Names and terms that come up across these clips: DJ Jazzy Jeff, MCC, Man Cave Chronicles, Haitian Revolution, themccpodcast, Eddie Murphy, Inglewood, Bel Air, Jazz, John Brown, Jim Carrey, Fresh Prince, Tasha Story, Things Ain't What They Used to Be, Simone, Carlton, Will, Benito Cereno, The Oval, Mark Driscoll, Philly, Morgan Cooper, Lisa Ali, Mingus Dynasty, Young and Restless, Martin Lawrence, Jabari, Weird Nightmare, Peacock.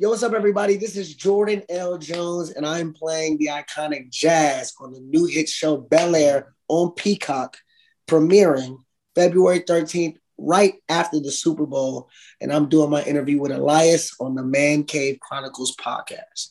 Yo, what's up, everybody? This is Jordan L. Jones, and I'm playing the iconic Jazz on the new hit show Bel Air on Peacock, premiering February 13th, right after the Super Bowl. And I'm doing my interview with Elias on the Man Cave Chronicles podcast.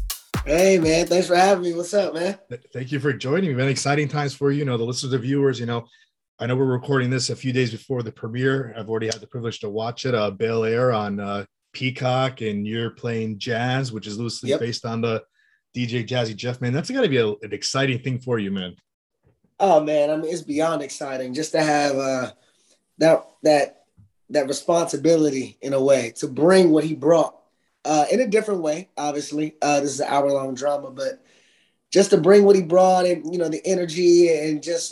Hey, man. Thanks for having me. What's up, man? Thank you for joining me, man. Exciting times for you. You know, the listeners, the viewers, you know, I know we're recording this a few days before the premiere. I've already had the privilege to watch it, Bel Air on Peacock, and you're playing Jazz, which is loosely based on the DJ Jazzy Jeff, man. That's got to be an exciting thing for you, man. Oh, man. I mean, it's beyond exciting just to have that responsibility in a way to bring what he brought. In a different way, obviously. This is an hour-long drama, but just to bring what he brought and, you know, the energy and just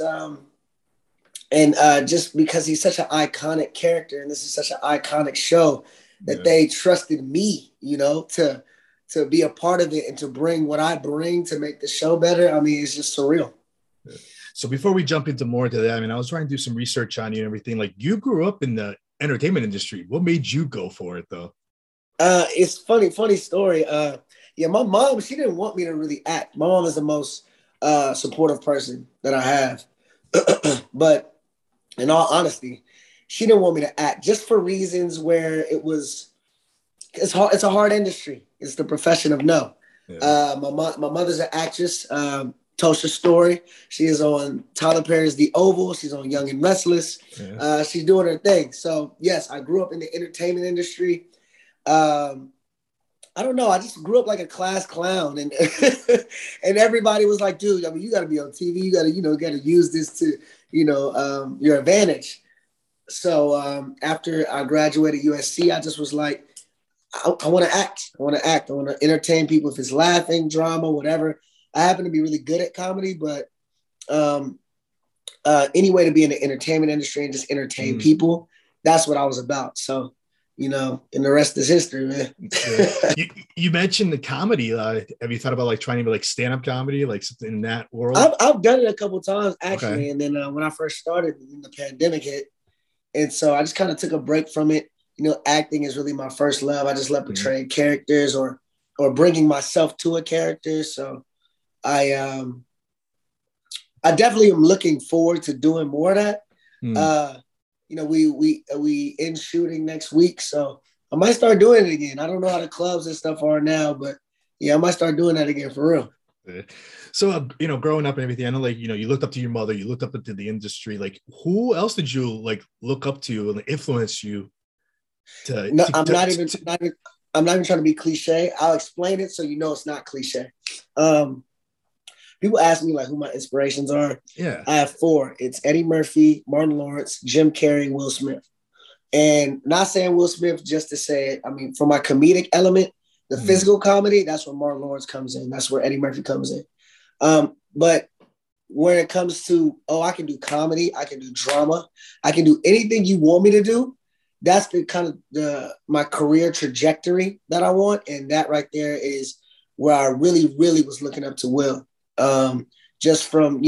because he's such an iconic character and this is such an iconic show that they trusted me, you know, to be a part of it and to bring what I bring to make the show better. I mean, it's just surreal. Yeah. So before we jump into more to that, I mean, I was trying to do some research on you and everything. Like, you grew up in the entertainment industry. What made you go for it, though? It's funny story. My mom, she didn't want me to really act. My mom is the most supportive person that I have. But in all honesty, she didn't want me to act just for reasons where it's hard. It's a hard industry. It's the profession of no. Yeah. My mother's an actress, Tasha Story. She is on Tyler Perry's The Oval. She's on Young and Restless. Yeah. She's doing her thing. So yes, I grew up in the entertainment industry. I don't know. I just grew up like a class clown, and and everybody was like, "Dude, I mean, you got to be on TV. You got to, got to use this to, your advantage." So after I graduated USC, I just was like, "I want to act. I want to act. I want to entertain people. If it's laughing, drama, whatever." I happen to be really good at comedy, but any way to be in the entertainment industry and just entertain people, that's what I was about. So. You know, and the rest is history, man. You mentioned the comedy. Have you thought about like trying to be like stand-up comedy, like something in that world? I've done it a couple times actually, okay. And then when I first started, the pandemic hit, and so I just kind of took a break from it. You know, acting is really my first love. I just love portraying characters or bringing myself to a character. So I definitely am looking forward to doing more of that. You know, we in shooting next week, so I might start doing it again. I don't know how the clubs and stuff are now, but yeah, I might start doing that again for real. So, growing up and everything, I know, like, you looked up to your mother, you looked up into the industry. Like, who else did you like look up to and influence you? I'm not even trying to be cliche. I'll explain it so you know it's not cliche. People ask me, like, who my inspirations are. Yeah. I have four. It's Eddie Murphy, Martin Lawrence, Jim Carrey, Will Smith. And not saying Will Smith just to say it. I mean, for my comedic element, the physical comedy, that's where Martin Lawrence comes in. That's where Eddie Murphy comes in. But when it comes to, I can do comedy, I can do drama, I can do anything you want me to do, that's the kind of my career trajectory that I want. And that right there is where I really, really was looking up to Will. Just from,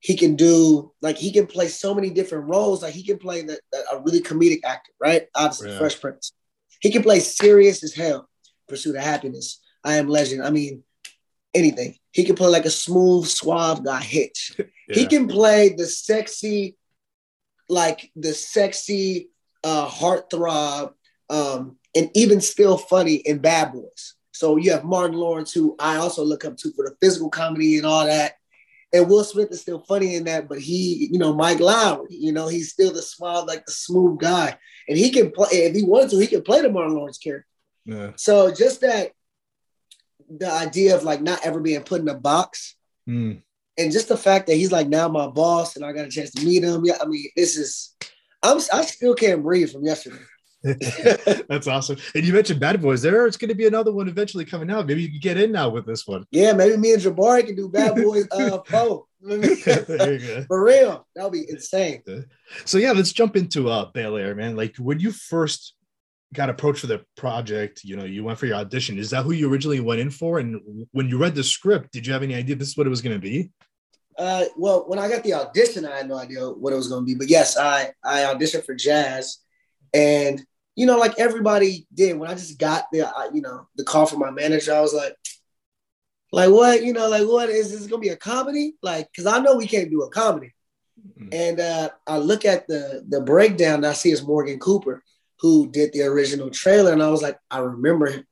he can do, like, he can play so many different roles. Like, he can play a really comedic actor, right? Obviously, yeah. Fresh Prince. He can play serious as hell. Pursuit of Happiness. I Am Legend. I mean, anything. He can play like a smooth, suave guy, Hitch. Yeah. He can play the sexy heartthrob, and even still funny in Bad Boys. So you have Martin Lawrence, who I also look up to for the physical comedy and all that. And Will Smith is still funny in that, but he, Mike Lowry, he's still the smile, like the smooth guy. And he can play, if he wanted to, he can play the Martin Lawrence character. Yeah. So just that, the idea of like not ever being put in a box. And just the fact that he's like now my boss and I got a chance to meet him. Yeah, I mean, I still can't breathe from yesterday. That's awesome. And you mentioned Bad Boys. There's going to be another one eventually coming out. Maybe you can get in now with this one. Yeah, maybe me and Jabari can do Bad Boys 4. There you go. For real. That would be insane. So yeah, let's jump into Bel Air, man. Like, when you first got approached for the project, you know, you went for your audition. Is that who you originally went in for? And when you read the script, did you have any idea this is what it was going to be? Well, when I got the audition, I had no idea what it was going to be. But yes, I auditioned for Jazz. And, you know, like everybody did, when I just got the call from my manager, I was like, what? You know, like, what? Is this going to be a comedy? Like, because I know we can't do a comedy. Mm-hmm. And I look at the breakdown, and I see it's Morgan Cooper, who did the original trailer. And I was like, I remember him.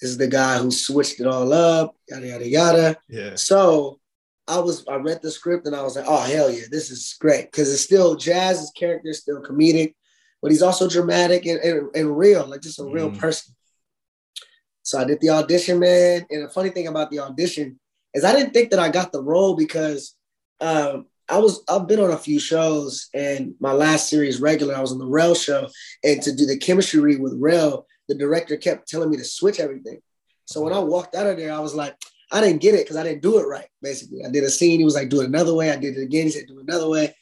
This is the guy who switched it all up, yada, yada, yada. Yeah. So I read the script, and I was like, oh, hell yeah, this is great. Because it's still Jazz's character, still comedic, but he's also dramatic and real, like just a real person. So I did the audition, man. And the funny thing about the audition is I didn't think that I got the role because I've been on a few shows, and my last series regular, I was on the Rel show, and to do the chemistry read with Rel, the director kept telling me to switch everything. So when I walked out of there, I was like, I didn't get it because I didn't do it right, basically. I did a scene, he was like, do it another way. I did it again, he said, do it another way.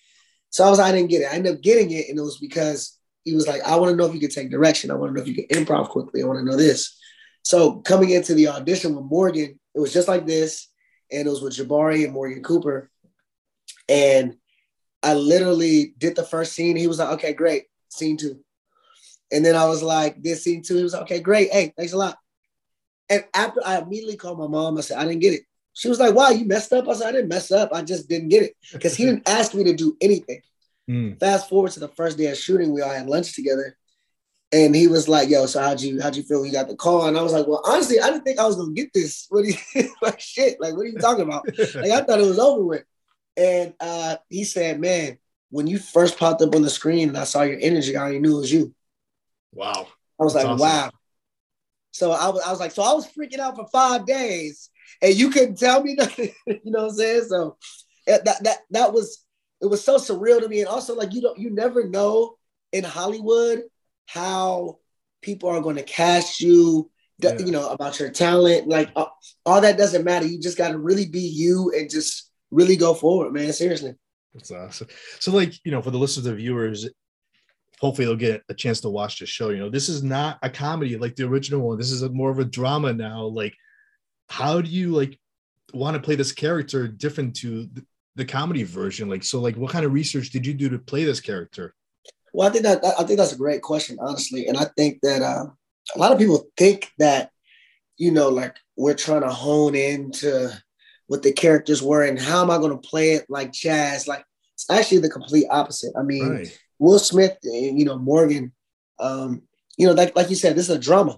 So I was like, I didn't get it. I ended up getting it, and it was because he was like, I want to know if you can take direction. I want to know if you can improv quickly. I want to know this. So coming into the audition with Morgan, it was just like this, and it was with Jabari and Morgan Cooper. And I literally did the first scene. He was like, okay, great. Scene 2. And then I was like, this scene 2. He was like, okay, great. Hey, thanks a lot. And after, I immediately called my mom. I said, I didn't get it. She was like, wow, you messed up. I said, I didn't mess up. I just didn't get it. Because he didn't ask me to do anything. Fast forward to the first day of shooting, we all had lunch together. And he was like, yo, so how'd you feel when you got the call? And I was like, well, honestly, I didn't think I was going to get this. What you, like, shit, like, what are you talking about? Like, I thought it was over with. And he said, man, when you first popped up on the screen and I saw your energy, I already knew it was you. Wow. I was like, awesome. Wow. So I was like, so I was freaking out for 5 days and you couldn't tell me nothing. You know what I'm saying? So it was so surreal to me. And also, like, you never know in Hollywood how people are going to cast you, yeah, you know, about your talent. Like, all that doesn't matter. You just got to really be you and just really go forward, man. Seriously. That's awesome. So, like, you know, for the listeners and viewers, hopefully they'll get a chance to watch the show. You know, this is not a comedy like the original one. This is more of a drama now. Like, how do you, like, want to play this character different to the comedy version? Like, so, like, what kind of research did you do to play this character? Well, I think that's a great question, honestly. And I think that a lot of people think that, you know, like, we're trying to hone into what the characters were and how am I going to play it like Jazz? Like, it's actually the complete opposite. I mean, right. Will Smith and, you know, Morgan, you know, like you said, this is a drama.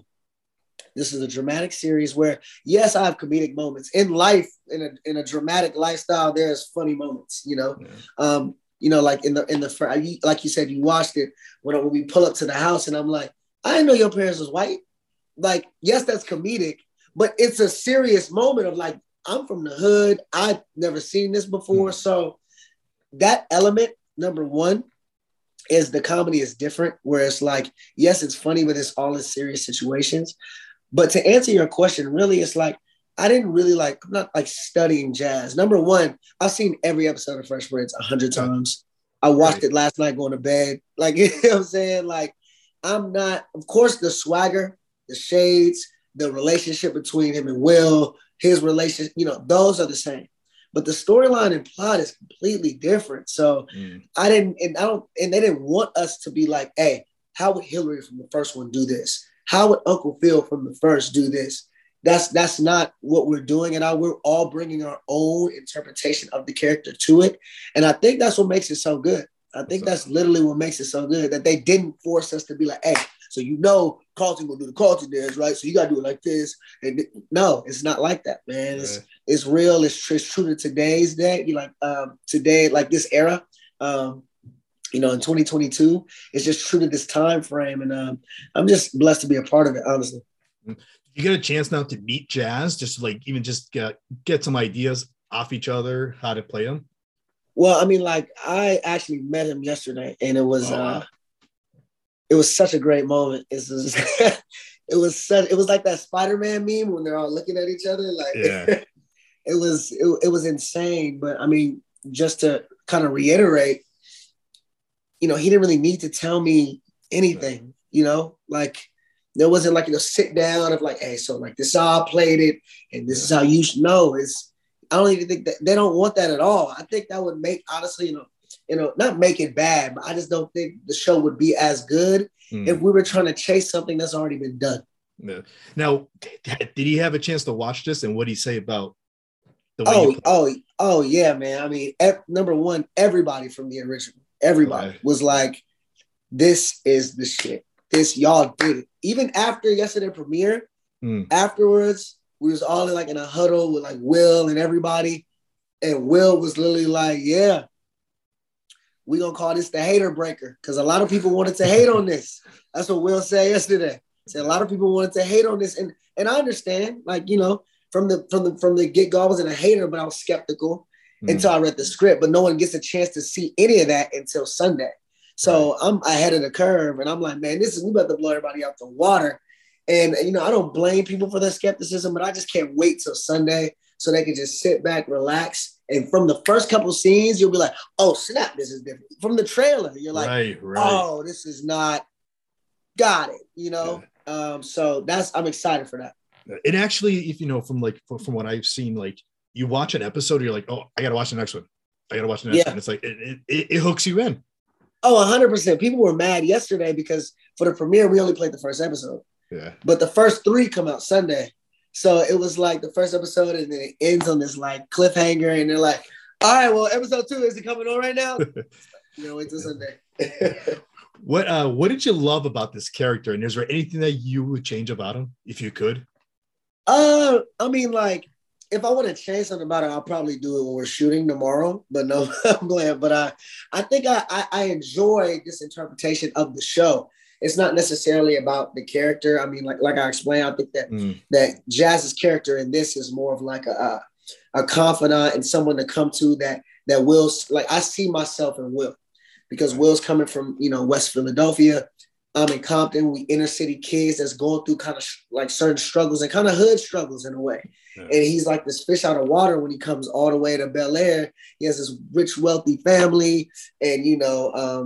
This is a dramatic series where, yes, I have comedic moments in life, in a dramatic lifestyle. There's funny moments, you know, yeah. You know, like in the like you said, you watched it when we pull up to the house, and I'm like, I didn't know your parents was white. Like, yes, that's comedic, but it's a serious moment of like, I'm from the hood. I've never seen this before. So that element, number one, is the comedy is different, where it's like, yes, it's funny, but it's all in serious situations. But to answer your question, really, it's like, I didn't really like, I'm not like studying Jazz. Number one, I've seen every episode of Fresh Prince 100 times. I watched it last night going to bed. Like, you know what I'm saying? Like, I'm not, of course, the swagger, the shades, the relationship between him and Will, his relationship, you know, those are the same. But the storyline and plot is completely different. So they didn't want us to be like, hey, how would Hillary from the first one do this? How would Uncle Phil from the first do this? That's not what we're doing. And we're all bringing our own interpretation of the character to it. And I think that's what makes it so good. I think that's literally what makes it so good, that they didn't force us to be like, hey, so you know Carlton will do the Carlton dance, right? So you got to do it like this. And no, it's not like that, man. It's real. It's true to today's day. You like today, like this era, you know, in 2022, it's just true to this time frame. And I'm just blessed to be a part of it, honestly. Mm-hmm. You get a chance now to meet Jazz, just like even just get some ideas off each other, how to play him? Well, I mean, like, I actually met him yesterday, and it was it was such a great moment. It's just, it was like that Spider-Man meme when they're all looking at each other. Like, yeah. it was insane. But I mean, just to kind of reiterate, you know, he didn't really need to tell me anything, right. You know, like there wasn't like, you know, sit down of like, hey, so like this is how I played it and this is how you should know. It's, I don't even think that they don't want that at all. I think that would make, honestly, you know, not make it bad, but I just don't think the show would be as good if we were trying to chase something that's already been done. Yeah. Now, did he have a chance to watch this, and what did he say about the way Oh, yeah, man. I mean, number one, everybody from the original, everybody was like, this is the shit. This, y'all did it. Even after yesterday premiere, afterwards, we was all like in a huddle with like Will and everybody. And Will was literally like, yeah, we're going to call this the hater breaker, because a lot of people wanted to hate on this. That's what Will said yesterday. He said a lot of people wanted to hate on this. And I understand, like, you know, from the get-go, I wasn't a hater, but I was skeptical until I read the script. But no one gets a chance to see any of that until Sunday. So I'm ahead of the curve, and I'm like, man, we about to blow everybody out the water. And, you know, I don't blame people for their skepticism, but I just can't wait till Sunday so they can just sit back, relax. And from the first couple scenes, you'll be like, oh, snap, this is different. From the trailer, you're like, oh, this is not, got it, you know? Yeah. So I'm excited for that. And actually, if you know, from what I've seen, like you watch an episode, you're like, oh, I got to watch the next one. I got to watch the next one. It's like, it hooks you in. Oh, 100%. People were mad yesterday because for the premiere, we only played the first episode. Yeah. But the first three come out Sunday. So it was like the first episode, and then it ends on this like cliffhanger, and they're like, all right, well, episode 2, is it coming on right now? You know, wait till Sunday. What did you love about this character? And is there anything that you would change about him if you could? I mean, like, if I want to change something about it, I'll probably do it when we're shooting tomorrow. But no, I'm glad. But I think I enjoy this interpretation of the show. It's not necessarily about the character. I mean, like I explained, I think that Jazz's character in this is more of like a confidant and someone to come to that Will's, like, I see myself in Will, because Will's coming from, you know, West Philadelphia. I'm in Compton. We inner city kids that's going through kind of like certain struggles and kind of hood struggles in a way. Yeah. And he's like this fish out of water when he comes all the way to Bel Air. He has this rich, wealthy family, and you know,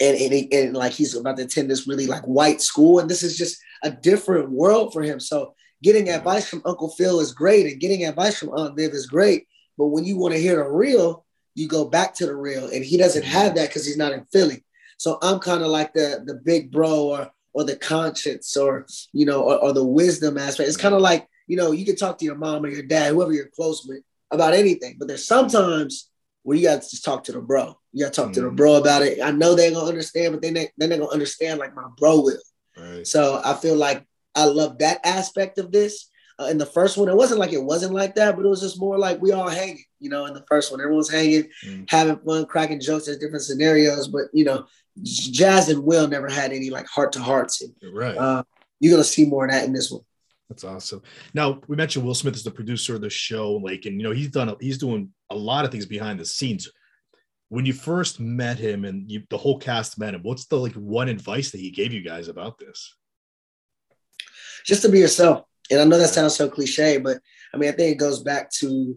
and like he's about to attend this really like white school, and this is just a different world for him. So getting advice from Uncle Phil is great, and getting advice from Aunt Viv is great. But when you want to hear the real, you go back to the real, and he doesn't have that because he's not in Philly. So I'm kind of like the big bro or the conscience or, you know, or the wisdom aspect. It's kind of like, you know, you can talk to your mom or your dad, whoever you're close with, about anything. But there's sometimes where you got to just talk to the bro. You got to talk to the bro about it. I know they're going to understand, but they're not going to understand like my bro will. Right. So I feel like I love that aspect of this. In the first one, it wasn't like that, but it was just more like we all hanging, you know, in the first one. Everyone's hanging, having fun, cracking jokes at different scenarios. But, you know, Jazz and Will never had any like heart-to-hearts. Right. You're going to see more of that in this one. That's awesome. Now, we mentioned Will Smith is the producer of the show, like, and, you know, he's doing a lot of things behind the scenes. When you first met him and the whole cast met him, what's the like one advice that he gave you guys about this? Just to be yourself. And I know that sounds so cliche, but I mean, I think it goes back to,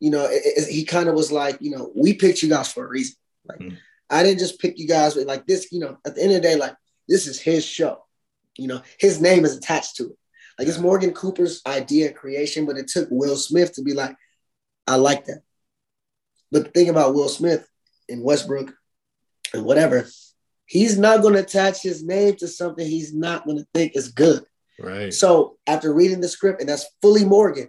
you know, he kind of was like, you know, we picked you guys for a reason. Like, I didn't just pick you guys, but like this, you know, at the end of the day, like this is his show, you know, his name is attached to it. Like it's Morgan Cooper's idea creation, but it took Will Smith to be like, I like that. But the thing about Will Smith and Westbrook and whatever, he's not going to attach his name to something he's not going to think is good. Right. So after reading the script, and that's fully Morgan,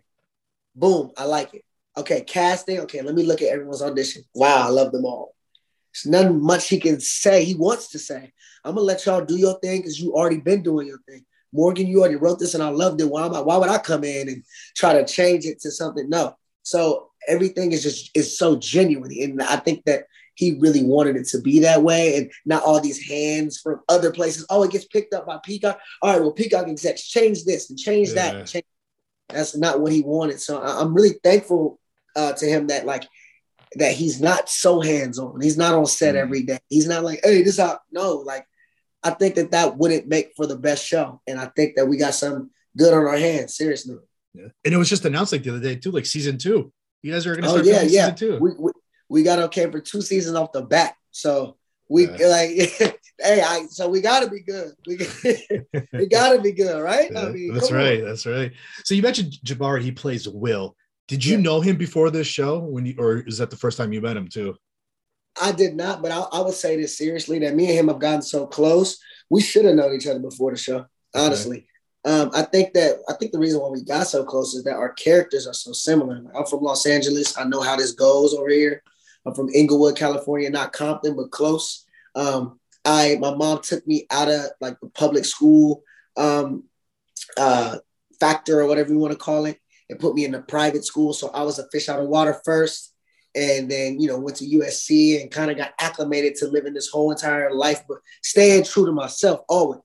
boom, I like it. Okay, casting. Okay, let me look at everyone's audition. Wow, I love them all. There's nothing much he can say. He wants to say, I'm going to let y'all do your thing because you already been doing your thing. Morgan, you already wrote this and I loved it. Why would I come in and try to change it to something? No. So everything is so genuine. And I think that he really wanted it to be that way, and not all these hands from other places. Oh, it gets picked up by Peacock. All right, well, Peacock execs change this and change that. And change. That's not what he wanted. So I'm really thankful to him that like that he's not so hands on. He's not on set every day. He's not like, hey, this out. No, like I think that that wouldn't make for the best show. And I think that we got something good on our hands, seriously. Yeah. And it was just announced like the other day too, like season 2. You guys are going to start season 2. We got okay for 2 seasons off the bat. So we so we got to be good. We got to be good, right? Yeah, I mean, that's right. On. That's right. So you mentioned Jabari, he plays Will. Did you know him before this show or is that the first time you met him too? I did not, but I would say this seriously, that me and him have gotten so close. We should have known each other before the show, honestly. Okay. I think the reason why we got so close is that our characters are so similar. Like, I'm from Los Angeles. I know how this goes over here. I'm from Inglewood, California, not Compton, but close. My mom took me out of like the public school factor or whatever you want to call it and put me in a private school. So I was a fish out of water first. And then, went to USC and kind of got acclimated to living this whole entire life, but staying true to myself always.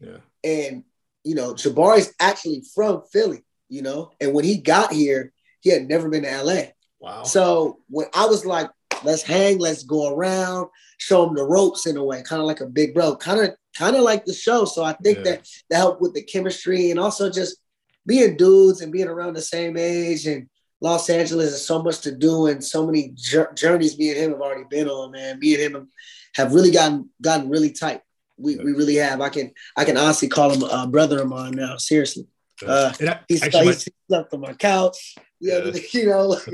Yeah. And, Jabari's actually from Philly, and when he got here, he had never been to LA. Wow. So when I was like, let's hang, let's go around, show him the ropes in a way, kind of like a big bro, kind of like the show. So I think that helped with the chemistry and also just being dudes and being around the same age. And Los Angeles is so much to do and so many journeys me and him have already been on, man. Me and him have really gotten really tight. We really have. I can honestly call him a brother of mine now, seriously. He slept on my couch. Like,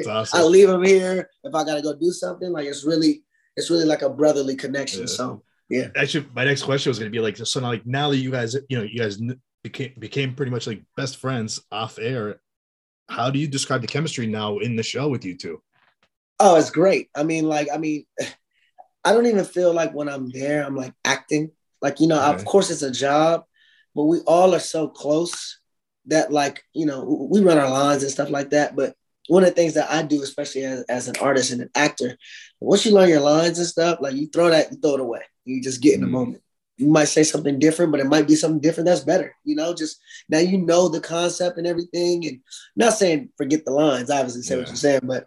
awesome. I leave him here if I got to go do something. Like it's really like a brotherly connection. Yeah. So yeah. Actually, my next question was going to be like, so now that you guys became pretty much like best friends off air, how do you describe the chemistry now in the show with you two? Oh, it's great. I mean, I don't even feel like when I'm there, I'm like acting. Like, of course it's a job, but we all are so close that like, we run our lines and stuff like that. But one of the things that I do, especially as an artist and an actor, once you learn your lines and stuff, like you throw it away. You just get in the moment. You might say something different, but it might be something different that's better. Just now the concept and everything. And I'm not saying forget the lines, obviously say what you're saying, but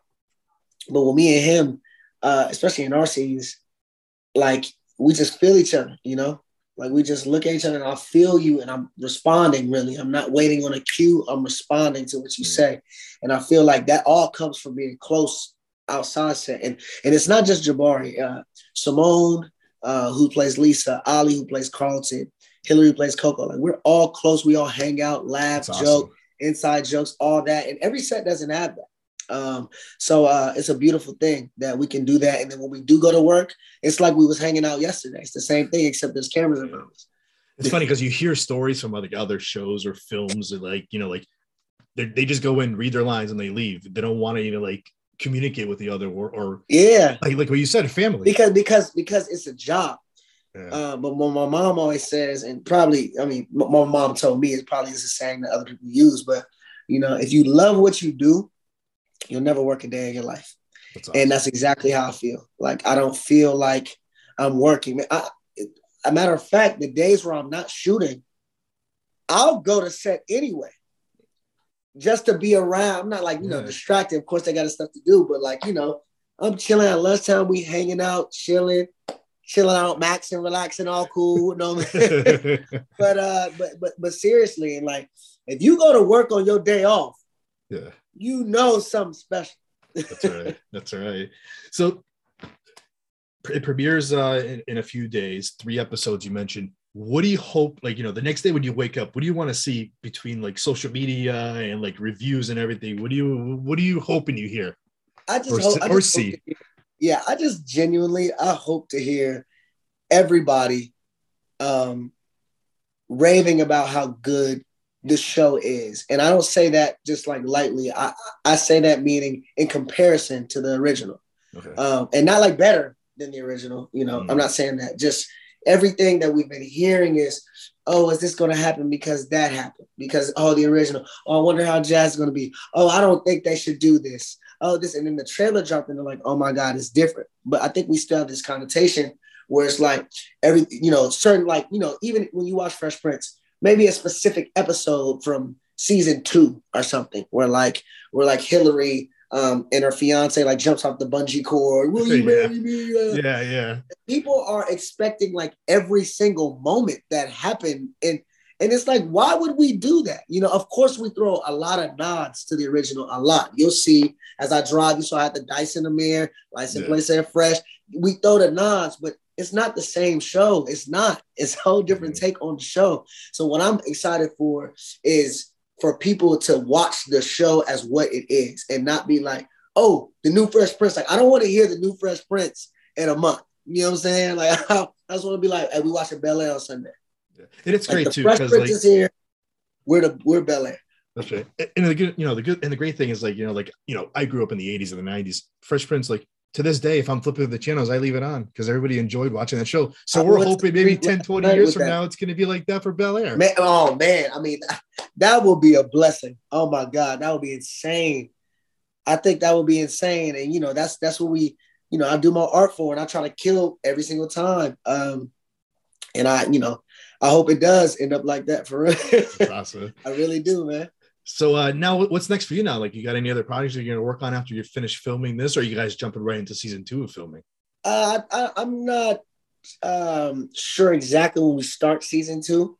with me and him, especially in our scenes, like we just feel each other, like we just look at each other and I feel you and I'm responding really. I'm not waiting on a cue. I'm responding to what you say. And I feel like that all comes from being close outside set. And it's not just Jabari, Simone, who plays Lisa, Ali, who plays Carlton, Hillary plays Coco. Like we're all close. We all hang out, laugh, awesome. Joke, inside jokes, all that. And every set doesn't have that. So it's a beautiful thing that we can do that. And then when we do go to work, it's like we was hanging out yesterday. It's the same thing, except there's cameras around us. It's funny because you hear stories from other shows or films that like they just go in, read their lines and they leave. They don't want to communicate with the other or like what you said, family, because it's a job. But what my mom always says, and probably my mom told me, it probably is a saying that other people use, but if you love what you do, you'll never work a day in your life. That's awesome. And that's exactly how I feel. Like I don't feel like I'm working. A matter of fact, the days where I'm not shooting, I'll go to set anyway just to be around. I'm not distracted. Of course, they got stuff to do, but I'm chilling at lunchtime. We hanging out, chilling out, maxing, relaxing, all cool. You know? But seriously, and if you go to work on your day off, something special. That's right. That's right. So it premieres in a few days. 3 episodes you mentioned. What do you hope, the next day when you wake up, what do you want to see between social media and reviews and everything? What do you hoping you hear? I just see. I just genuinely, I hope to hear everybody raving about how good the show is. And I don't say that just lightly. I say that meaning in comparison to the original. Okay. And not better than the original. I'm not saying that, just everything that we've been hearing is, oh, is this going to happen because that happened? Because, oh, the original. Oh, I wonder how Jazz is going to be. Oh, I don't think they should do this. Oh, this. And then the trailer dropped and they're like, oh, my God, it's different. But I think we still have this connotation where it's even when you watch Fresh Prince, maybe a specific episode from season 2 or something where Hillary and her fiance like jumps off the bungee cord. Will you marry me? Yeah. People are expecting like every single moment that happened, and it's like, why would we do that? You know, of course we throw a lot of nods to the original, a lot. You'll see as I drive, you saw I had the Dyson in the mirror, License Plate said Fresh. We throw the nods, but it's not the same show. It's not. It's a whole different take on the show. So what I'm excited for is for people to watch the show as what it is and not be like, oh, the new Fresh Prince. Like, I don't want to hear the new Fresh Prince in a month. You know what I'm saying? Like, I just want to be like, hey, we watching Bel Air on Sunday. Yeah. And it's like, great, the too. Fresh Prince is here. We're Bel Air. That's right. And the good, you know, the good and the great thing is like, I grew up in the 80s and the 90s. Fresh Prince, like, to this day, if I'm flipping the channels, I leave it on because everybody enjoyed watching that show. So we're hoping maybe 10, 20 years from now, it's going to be like that for Bel Air. Man, oh, man. I mean, that will be a blessing. Oh, my God. That would be insane. I think that would be insane. And, you know, that's what we, you know, I do my art for and I try to kill every single time. And I, you know, I hope it does end up like that for real. That's awesome. I really do, man. So now what's next for you now? Like, you got any other projects you're going to work on after you finish filming this, or are you guys jumping right into season 2 of filming? I'm not sure exactly when we start season 2,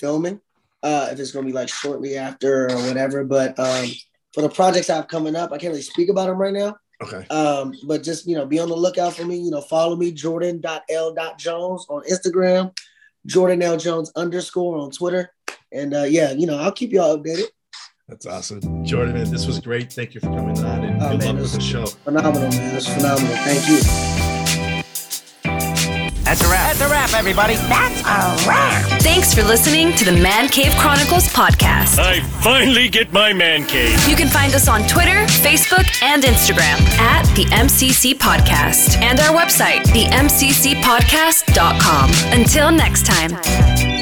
filming, if it's going to be like shortly after or whatever. But for the projects I have coming up, I can't really speak about them right now. Okay. But just, you know, be on the lookout for me. You know, follow me, Jordan.L.Jones on Instagram, Jordan_L Jones on Twitter. And you know, I'll keep y'all updated. That's awesome. Jordan, man, this was great. Thank you for coming on, and good luck with the show. Phenomenal, man. It was phenomenal. Thank you. That's a wrap. That's a wrap, everybody. That's a wrap. Thanks for listening to the Man Cave Chronicles podcast. I finally get my man cave. You can find us on Twitter, Facebook, and Instagram at the MCC Podcast, and our website, themccpodcast.com. Until next time.